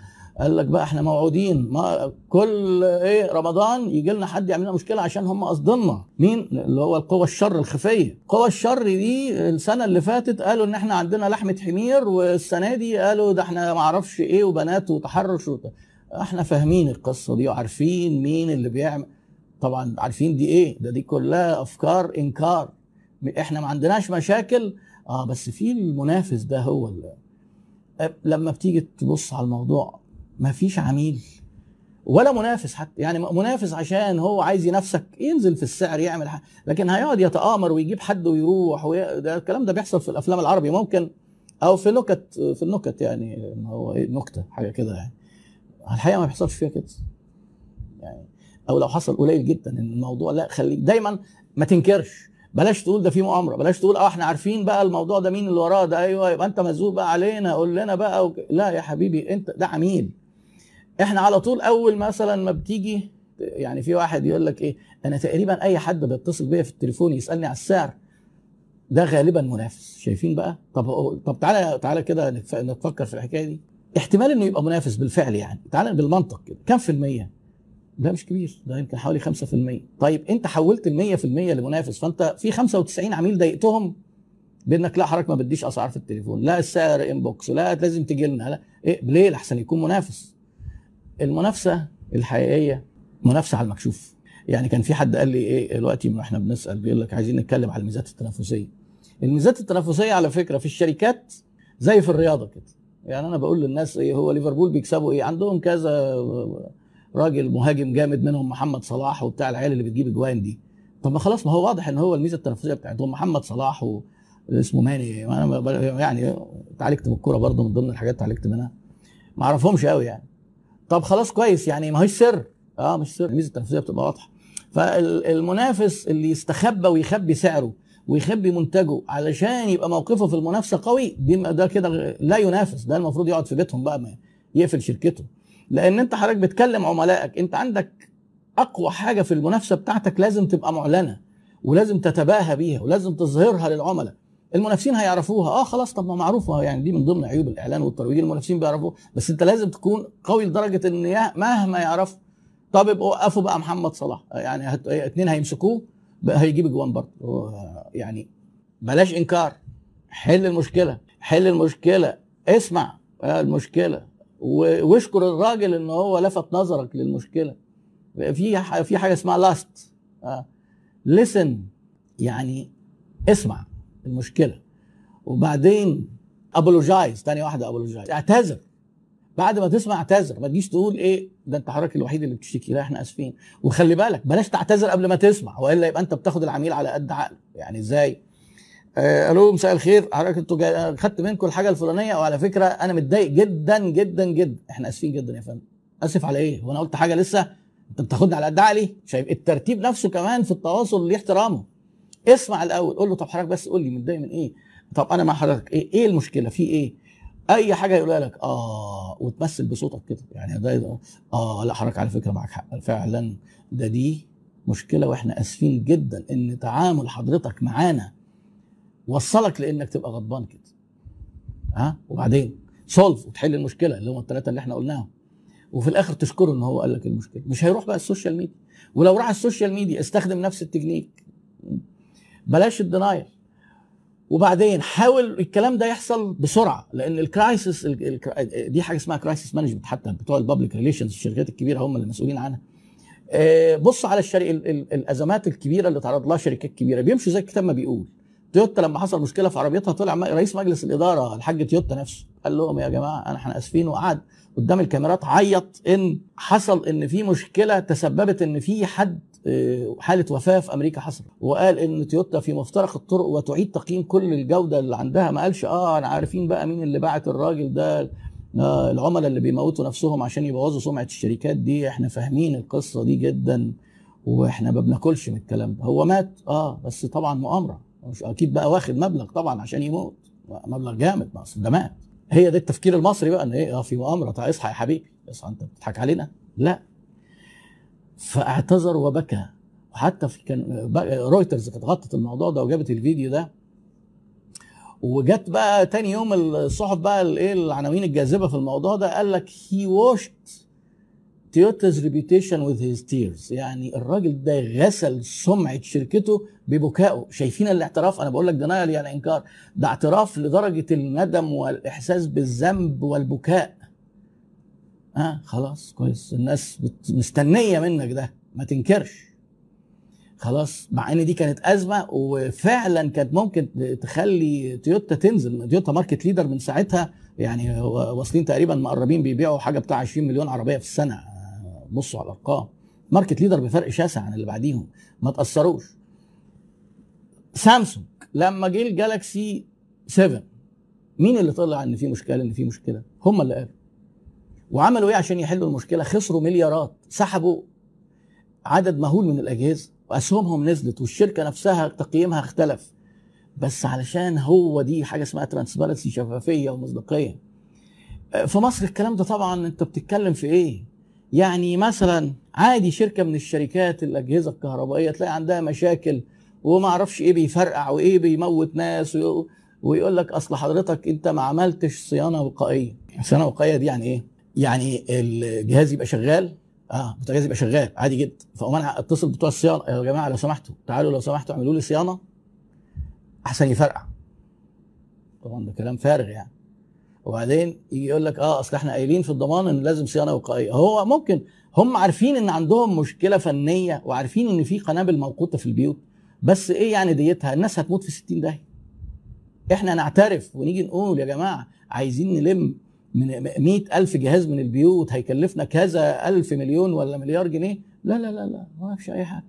قال لك بقى احنا موعودين ما كل ايه رمضان يجي لنا حد يعمل لنا مشكله عشان هم قصدنا. مين اللي هو القوى الشر الخفيه؟ قوى الشر دي السنه اللي فاتت قالوا ان احنا عندنا لحمه حمير، والسنه دي قالوا ده احنا ما اعرفش ايه وبنات وتحرش احنا فاهمين القصه دي وعارفين مين اللي بيعمل، طبعا عارفين دي ايه، ده دي كلها افكار انكار. احنا ما عندناش مشاكل بس في المنافس ده هو اللي. لما بتيجي تبص على الموضوع ما فيش عميل ولا منافس حتى، يعني منافس عشان هو عايز ينافسك ينزل في السعر يعمل حاجه، لكن هيقعد يتآمر ويجيب حد ويروح ده الكلام ده بيحصل في الافلام العربي ممكن، او في نكت، في النكت يعني ان هو نكته حاجه كده يعني، الحقيقه ما بيحصلش فيها كده يعني، او لو حصل قليل جدا. ان الموضوع لا، خليك دايما ما تنكرش، بلاش تقول ده في مؤامره، بلاش تقول احنا عارفين بقى الموضوع ده مين اللي وراه ده، ايوه يبقى انت مزوق بقى علينا قول لنا بقى لا يا حبيبي انت ده عميل. احنا على طول اول مثلا ما بتيجي يعني في واحد يقول لك ايه، انا تقريبا اي حد بيتصل بيا في التليفون يسالني على السعر ده غالبا منافس. شايفين بقى؟ طب تعالى كده نتفكر في الحكايه دي، احتمال انه يبقى منافس بالفعل يعني، تعالى بالمنطق كده كام في الميه؟ ده مش كبير، ده يمكن حوالي 5%. طيب انت حولت ال 100% لمنافس، فانت في 95 عميل ضايقتهم بانك لا حضرتك ما بديش اسعار في التليفون، لا السعر انبوكس، لا لازم تجي لنا، لا ايه ليه، لحسن يكون منافس. المنافسه الحقيقيه منافسه على المكشوف. يعني كان في حد قال لي ايه دلوقتي ما احنا بنسال، بيقول لك عايزين نتكلم على الميزات التنافسيه. الميزات التنافسيه على فكره في الشركات زي في الرياضه كده، يعني انا بقول للناس ايه، هو ليفربول بيكسبوا ايه؟ عندهم كذا راجل مهاجم جامد منهم محمد صلاح وبتاع العيال اللي بتجيب اجوان دي. طب ما خلاص، ما هو واضح ان هو الميزه التنافسيه بتاعتهم محمد صلاح واسمه ماني، يعني اتعالجت من الكوره برضه، من ضمن الحاجات اتعالجت منها، ما اعرفهمش قوي يعني. طب خلاص كويس يعني، ما هيش سر، مش سر، الميزه التنافسيه بتبقى واضحه. فالمنافس اللي يستخبى ويخبي سعره ويخبي منتجه علشان يبقى موقفه في المنافسه قوي، ده كده لا ينافس، ده المفروض يقعد في بيتهم بقى، ما يقفل شركته. لان انت حضرتك بتكلم عملائك، انت عندك اقوى حاجه في المنافسه بتاعتك لازم تبقى معلنه، ولازم تتباهى بيها، ولازم تظهرها للعملاء. المنافسين هيعرفوها، خلاص، طب ما معروفه يعني، دي من ضمن عيوب الاعلان والترويج، المنافسين بيعرفوها، بس انت لازم تكون قوي لدرجه ان مهما يعرفوا. طب يبقوا وقفوا بقى محمد صلاح، يعني اتنين هيمسكوه هيجيب جوان برضه، يعني بلاش انكار، حل المشكله، اسمع المشكله واشكر الراجل ان هو لفت نظرك للمشكله. في حاجه اسمها لاست لسن، يعني اسمع المشكله وبعدين ابولوجايز، ثاني واحده ابولوجايز، اعتذر بعد ما تسمع، اعتذر، ما تجيش تقول ايه ده انت حضرتك الوحيد اللي بتشتكي، لا احنا اسفين. وخلي بالك بلاش تعتذر قبل ما تسمع، والا يبقى انت بتاخد العميل على قد عقله. يعني ازاي؟ الو مساء الخير، حضرتك انتوا خدت منكم الحاجه الفلانيه، وعلى فكره انا متضايق جدا جدا جدا، احنا اسفين جدا يا فندم. اسف على ايه؟ وانا قلت حاجه لسه؟ انت بتاخدني على قد عقلي؟ شايف الترتيب نفسه كمان في التواصل ليه احترامه. اسمع الاول، قول له طب حضرتك بس قول لي متضايق من ايه؟ طب انا مع حضرتك، ايه المشكله؟ في ايه؟ اي حاجه يقولها لك وتمثل بصوتك كده يعني، ده لا حضرتك على فكره معاك حق فعلا، ده دي مشكله واحنا اسفين جدا ان تعامل حضرتك معانا وصلك لانك تبقى غضبان كده. وبعدين سولف وتحل المشكله اللي هم الثلاثه اللي احنا قلناهم، وفي الاخر تشكره ان هو قال لك المشكله. مش هيروح بقى السوشيال ميديا، ولو راح السوشيال ميديا استخدم نفس التكنيك، بلاش الدنايل. وبعدين حاول الكلام ده يحصل بسرعه، لان الكرايسيس دي حاجه اسمها كرايسيس مانجمنت، حتى بتوع البابليك ريليشنز الشركات الكبيره هم اللي مسؤولين عنها. بص على الازمات الكبيره اللي تعرض لها شركات كبيره، بيمشوا زي الكتاب ما بيقول. تويوتا لما حصل مشكله في عربيتها طلع رئيس مجلس الاداره الحاج تويوتا نفسه قال لهم يا جماعه احنا اسفين، وقعد قدام الكاميرات عيط ان حصل ان في مشكله تسببت ان في حد حاله وفاه في امريكا حصلت، وقال ان تويوتا في مفترق الطرق وتعيد تقييم كل الجوده اللي عندها. ما قالش انا عارفين بقى مين اللي بعت الراجل ده، العملاء اللي بيموتوا نفسهم عشان يبوظوا سمعه الشركات دي، احنا فاهمين القصه دي جدا واحنا ما بناكلش من الكلام ده. هو مات بس طبعا مؤامره، مش اكيد بقى واخد مبلغ طبعا عشان يموت. مبلغ جامد مع الصدمات. هي ده التفكير المصري بقى، ان ايه في مؤامره، طيب اصحى يا حبيبي اصحى، انت بتضحك علينا؟ لا. فاعتذر وبكى، وحتى كان رويترز كانت غطت الموضوع ده وجابت الفيديو ده، وجت بقى تاني يوم الصحف بقى الايه العناوين الجاذبه في الموضوع ده، قال لك هي واشت تويوتا's ريبيوتيشن وذ هيز تيرز، يعني الراجل ده غسل سمعه شركته ببكائه. شايفين الاعتراف؟ انا بقول لك دينايل يعني انكار، ده اعتراف لدرجه الندم والاحساس بالذنب والبكاء. خلاص كويس، الناس مستنيه منك ده، ما تنكرش خلاص، مع ان دي كانت ازمه وفعلا كانت ممكن تخلي تويوتا تنزل. تويوتا ماركت ليدر من ساعتها، يعني واصلين تقريبا مقربين بيبيعوا حاجه بتاع 20 مليون عربيه في السنه. بصوا على الارقام، ماركت ليدر بفرق شاسع عن اللي بعديهم، ما تاثروش. سامسونج لما جه الجالاكسي 7، مين اللي طلع ان في مشكله؟ هم اللي قالوا. وعملوا ايه عشان يحلوا المشكله؟ خسروا مليارات، سحبوا عدد مهول من الاجهزه، واسهمهم نزلت، والشركه نفسها تقييمها اختلف، بس علشان هو دي حاجه اسمها ترانسبارنسي، شفافيه ومصداقيه. في مصر الكلام ده طبعا انت بتتكلم في ايه؟ يعني مثلا عادي شركه من الشركات الاجهزه الكهربائيه تلاقي عندها مشاكل وما اعرفش ايه بيفرقع وايه بيموت ناس، ويقول لك اصل حضرتك انت ما عملتش صيانه وقائيه. صيانه وقائيه دي يعني ايه؟ يعني الجهاز يبقى شغال، البوتاجاز يبقى شغال عادي جدا، فاقوم انا اتصل بتوع الصيانه، يا جماعه لو سمحتوا تعالوا لو سمحتوا اعملوا لي صيانه احسن يفرقع. طبعا ده كلام فارغ يعني. وبعدين يجي يقول لك اصل احنا قايلين في الضمان ان لازم صيانه وقائيه. هو ممكن هم عارفين ان عندهم مشكله فنيه، وعارفين ان في قنابل موقوته في البيوت، بس ايه يعني ديتها؟ الناس هتموت في 60 داهيه. احنا نعترف ونيجي نقول يا جماعه عايزين نلم من 100,000 جهاز من البيوت هيكلفنا كذا 1000 مليون ولا مليار جنيه؟ لا لا لا لا، ما فيش اي حاجه.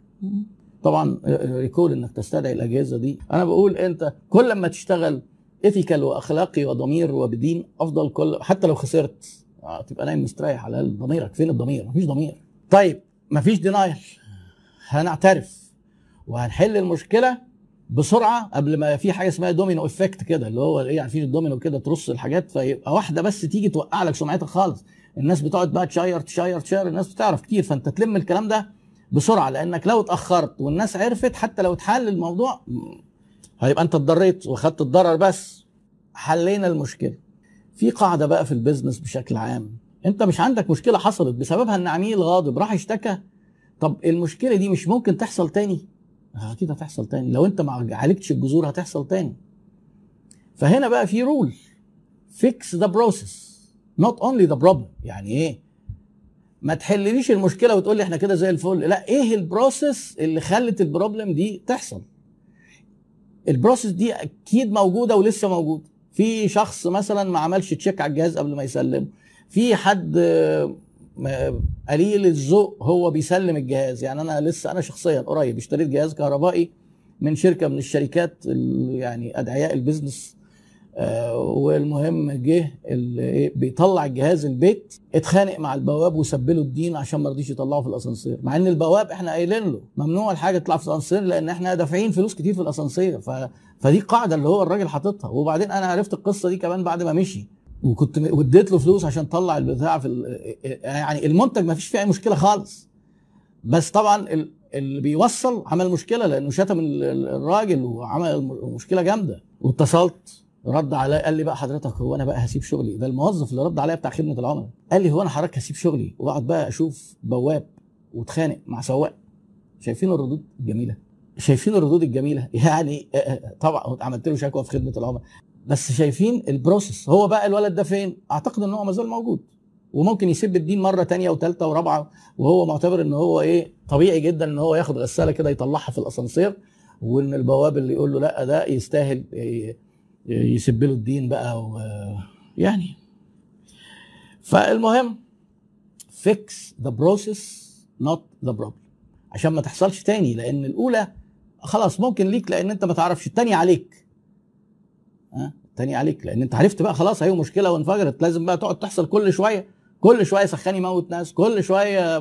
طبعا ريكول انك تستدعي الاجهزه دي. انا بقول انت كل ما تشتغل ايثيكال واخلاقي وضمير وبدين افضل، كل حتى لو خسرت تبقى نايم مستريح على ضميرك. فين الضمير؟ مفيش ضمير. طيب مفيش دينايل، هنعترف وهنحل المشكله بسرعه قبل ما في حاجه اسمها دومينو افكت كده، اللي هو ايه؟ عارفين الدومينو كده ترص الحاجات، فيبقى واحده بس تيجي توقع لك سمعتك خالص. الناس بتقعد بقى تشير تشير تشير، الناس بتعرف كتير، فانت تلم الكلام ده بسرعه، لانك لو اتاخرت والناس عرفت حتى لو اتحل الموضوع هيبقى انت اتضريت واخدت الضرر، بس حلينا المشكله. في قاعده بقى في البيزنس بشكل عام، انت مش عندك مشكله حصلت بسببها ان عميل غاضب راح اشتكى، طب المشكله دي مش ممكن تحصل تاني؟ اكيد هتحصل تاني، لو انت ما عالجتش الجذور هتحصل تاني. فهنا بقى في رول، فيكس ذا بروسيس نوت اونلي ذا بروبلم. يعني ايه؟ ما تحلليش المشكله وتقول لي احنا كده زي الفل، لا، ايه البروسيس اللي خلت البروبلم دي تحصل؟ البروسيس دي اكيد موجوده ولسه موجوده. في شخص مثلا ما عملش تشيك على الجهاز قبل ما يسلمه، في حد قليل الذوق هو بيسلم الجهاز. يعني انا شخصيا قريب اشتريت جهاز كهربائي من شركه من الشركات يعني ادعياء البيزنس، والمهم جه بيطلع الجهاز البيت، اتخانق مع البواب وسب له الدين عشان ما رضيش يطلعه في الاسانسير، مع ان البواب احنا قايلين له ممنوع الحاجه تطلع في الاسانسير لان احنا دافعين فلوس كتير في الاسانسير، فدي قاعده اللي هو الراجل حاططها. وبعدين انا عرفت القصه دي كمان بعد ما مشي، وكنت وديت له فلوس عشان طلع البتاع في يعني المنتج ما فيش فيه اي مشكله خالص، بس طبعا اللي بيوصل عمل مشكله لانه شتم الراجل وعمل مشكله جامده. واتصلت، رد عليا قال لي بقى حضرتك هو انا بقى هسيب شغلي؟ ده الموظف اللي رد عليا بتاع خدمه العملاء، قال لي هو انا حضرتك هسيب شغلي واقعد بقى اشوف بواب واتخانق مع سواق؟ شايفين الردود الجميله؟ يعني طبعا عملت له شكوى في خدمه العملاء، بس شايفين البروسيس. هو بقى الولد ده فين؟ اعتقد ان هو ما زال موجود، وممكن يسيب الدين مره ثانيه وثالثه ورابعه، وهو معتبر ان هو ايه، طبيعي جدا ان هو ياخد غساله كده يطلعها في الاسانسير، وان البواب اللي يقول له لا ده يستاهل يسيب له الدين بقى يعني. فالمهم فيكس ذا بروسيس نوت ذا بروبلم، عشان ما تحصلش تاني، لان الاولى خلاص ممكن ليك لان انت ما تعرفش، الثانيه عليك. لان انت عرفت بقى خلاص اهي مشكله وانفجرت، لازم بقى تقعد تحصل كل شويه، سخان يموت ناس، كل شويه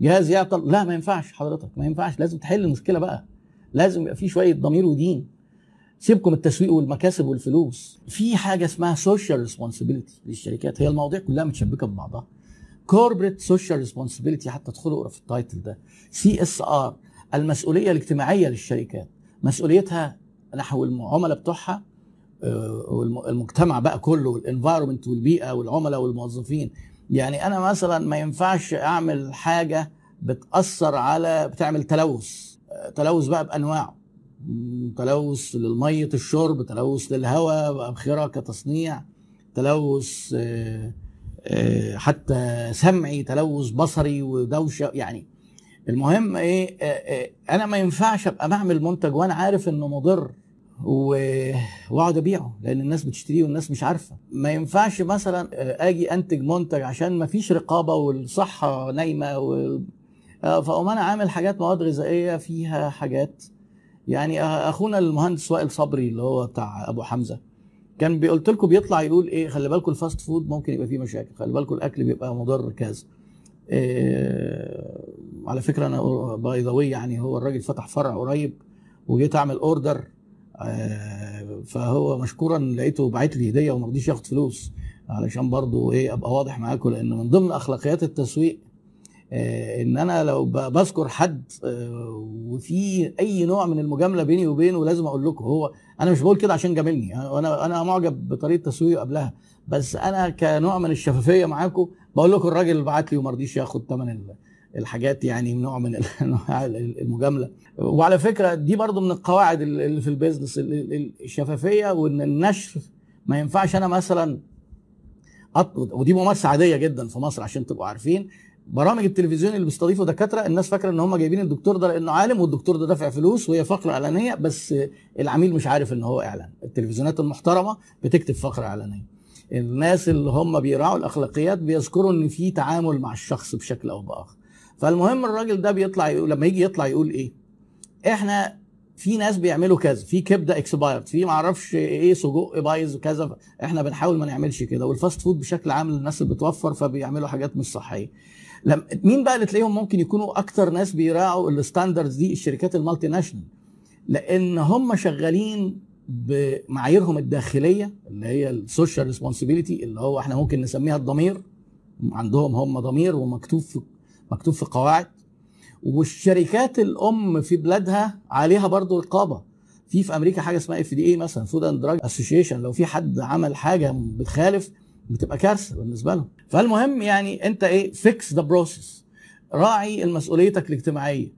جهاز يعطل، لا ما ينفعش حضرتك، لازم تحل المشكله بقى، لازم يبقى في شويه ضمير ودين. سيبكم التسويق والمكاسب والفلوس. في حاجه اسمها سوشيال ريسبونسبيلتي للشركات، هي المواضيع كلها متشبكه ببعضها. كوربريت سوشيال ريسبونسبيلتي، حتى ادخلوا في التايتل ده. CSR المسؤوليه الاجتماعيه للشركات، مسؤوليتها نحو العملاء بتوعها والمجتمع بقى كله، والانفايرمنت والبيئه والعملاء والموظفين. يعني انا مثلا ما ينفعش اعمل حاجه بتاثر على، بتعمل تلوث بقى بانواعه، تلوث للميه الشرب، تلوث للهواء، أبخرة كتصنيع، تلوث حتى سمعي، تلوث بصري ودوشه. يعني المهم ايه، انا ما ينفعش ابقى بعمل منتج وانا عارف انه مضر واقعد ابيعه لان الناس بتشتريه والناس مش عارفه. ما ينفعش مثلا اجي انتج منتج عشان ما فيش رقابه والصحه نايمه فاقوم انا عامل حاجات، مواد غذائيه فيها حاجات. يعني اخونا المهندس وائل صبري اللي هو بتاع ابو حمزه كان قلت لكم بيطلع يقول ايه، خلي بالكم الفاست فود ممكن يبقى فيه مشاكل، خلي بالكم الاكل بيبقى مضر كذا. على فكره انا بيضاوي، يعني هو الراجل فتح فرع قريب وجيت اعمل اوردر، فهو مشكورا لقيته باعت لي هديه وما رضيش ياخد فلوس، علشان برضو ايه ابقى واضح معاكم، لان من ضمن اخلاقيات التسويق ان انا لو بذكر حد وفي اي نوع من المجامله بيني وبينه لازم اقول لكم. هو انا مش بقول كده عشان جاملني، انا معجب بطريقه تسويقه قبلها، بس انا كنوع من الشفافيه معاكم بقول لكم الراجل بعت لي وما رضيش ياخد ثمن الحاجات، يعني نوع من المجامله. وعلى فكره دي برضو من القواعد اللي في البيزنس، الشفافيه، وان النشر ما ينفعش انا مثلا ودي ممارسه عاديه جدا في مصر عشان تبقوا عارفين. برامج التلفزيون اللي بيستضيفوا دكاتره، الناس فاكره ان هم جايبين الدكتور ده لانه عالم والدكتور ده دافع فلوس وهي فقره اعلانيه، بس العميل مش عارف ان هو اعلان. التلفزيونات المحترمه بتكتب فقره اعلانيه. الناس اللي هم بيراعوا الاخلاقيات بيذكروا ان في تعامل مع الشخص بشكل او باخر. فالمهم الراجل ده بيطلع يقول، لما يجي يطلع يقول ايه، احنا في ناس بيعملوا كذا، في كبده اكسبايرد، في معرفش ايه سجق بايظ وكذا، احنا بنحاول ما نعملش كده. والفاست فود بشكل عام الناس اللي بتوفر فبيعملوا حاجات مش صحيه. مين بقى اللي تلاقيهم ممكن يكونوا اكتر ناس بيراعوا الستاندردز دي؟ الشركات المالتي ناشونال، لان هم شغالين بمعاييرهم الداخليه اللي هي السوشيال ريسبونسبيلتي، اللي هو احنا ممكن نسميها الضمير. عندهم هم ضمير ومكتوب في قواعد. والشركات الام في بلادها عليها برضو رقابه. في امريكا حاجه اسمها FDA مثلا، فود اند دراج اسوشيشن، لو في حد عمل حاجه بتخالف بتبقى كارثه بالنسبه لهم. فالمهم يعني انت ايه، فيكس ذا بروسيس، راعي مسؤوليتك الاجتماعيه،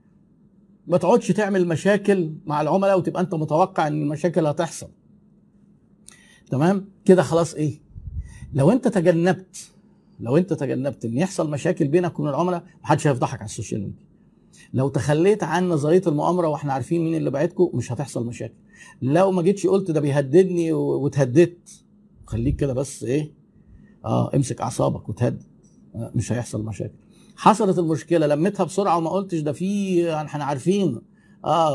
ما تقعدش تعمل مشاكل مع العملاء وتبقى انت متوقع ان المشاكل هتحصل. تمام كده خلاص. ايه لو انت تجنبت ان يحصل مشاكل بينك وبين العملاء، محدش هيفضحك على السوشيال ميديا. لو تخليت عن نظريه المؤامره واحنا عارفين مين اللي بعتكم، مش هتحصل مشاكل. لو ما جيتش قلت ده بيهددني واتهددت، خليك كده بس ايه، امسك اعصابك وتهدد، مش هيحصل مشاكل. حصلت المشكله لميتها بسرعه وما قلتش ده في، احنا عارفين،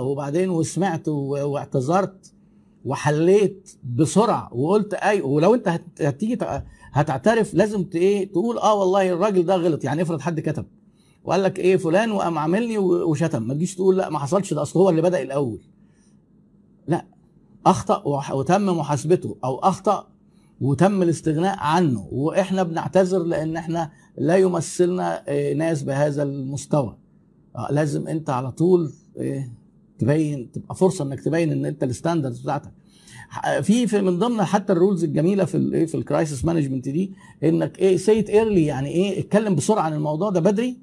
وبعدين وسمعت واعتذرت وحليت بسرعه وقلت اي. ولو انت هتيجي هتعترف لازم ايه، تقول والله الراجل ده غلط. يعني افرض حد كتب وقال لك ايه فلان وقام عاملني وشتم، ما تجيش تقول لا ما حصلش ده اصل هو اللي بدأ الاول. لا، اخطأ وتم محاسبته، او اخطأ وتم الاستغناء عنه، واحنا بنعتذر لان احنا لا يمثلنا ناس بهذا المستوى. لازم انت على طول تبين، تبقى فرصه انك تبين ان انت الستاندردز بتاعتك. في من ضمن حتى الرولز الجميله في الكرايسيس مانجمنت دي، انك ايه سيت ايرلي، يعني ايه اتكلم بسرعه عن الموضوع ده بدري،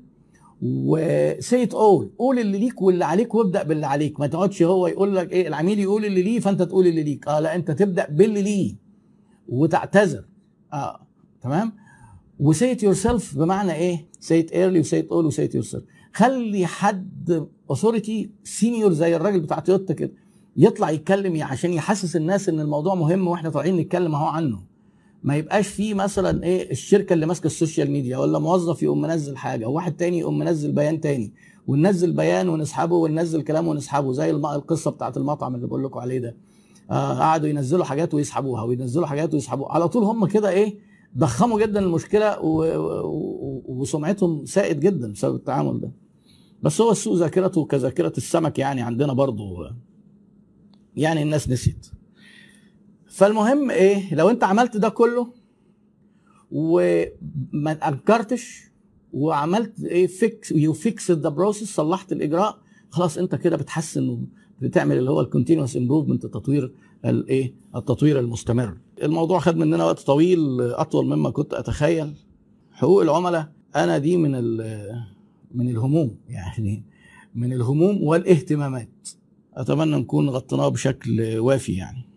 وسيت قول اللي ليك واللي عليك، وابدا باللي عليك. ما تقعدش هو يقول لك ايه، العميل يقول اللي ليه فانت تقول اللي ليك، لا، انت تبدا باللي ليه وتعتذر. تمام. وسيت يور سيلف، بمعنى ايه سيت ايرلي وسيت اول وسيت يور سيلف. خلي حد اوثوريتي سينيور زي الراجل بتاع تويوتا كده يطلع يتكلم عشان يحسس الناس ان الموضوع مهم واحنا طالعين نتكلم اهو عنه. ما يبقاش فيه مثلا ايه الشركه اللي ماسكه السوشيال ميديا، ولا موظف يقوم منزل حاجه وواحد تاني يقوم منزل بيان تاني، وننزل بيان ونسحبه، وننزل كلام ونسحبه، زي القصه بتاعت المطعم اللي بقول لكم عليه ده. قعدوا ينزلوا حاجات ويسحبوها وينزلوا حاجات ويسحبوها على طول. هم كده ايه ضخموا جدا المشكله وسمعتهم ساءت جدا بسبب التعامل ده. بس هو السوء ذاكرته كذاكره السمك، يعني عندنا برضه يعني الناس نسيت. فالمهم ايه، لو انت عملت ده كله وما أجرتش وعملت ايه فيكس، يو فيكس ذا بروسيس، صلحت الاجراء، خلاص انت كده بتحسن، بتعمل اللي هو الكونتينوس امبروفمنت، التطوير الايه، التطوير المستمر. الموضوع خد مننا وقت طويل، اطول مما كنت اتخيل. حقوق العملاء انا دي من الهموم، يعني من الهموم والاهتمامات، اتمنى نكون غطيناها بشكل وافي يعني.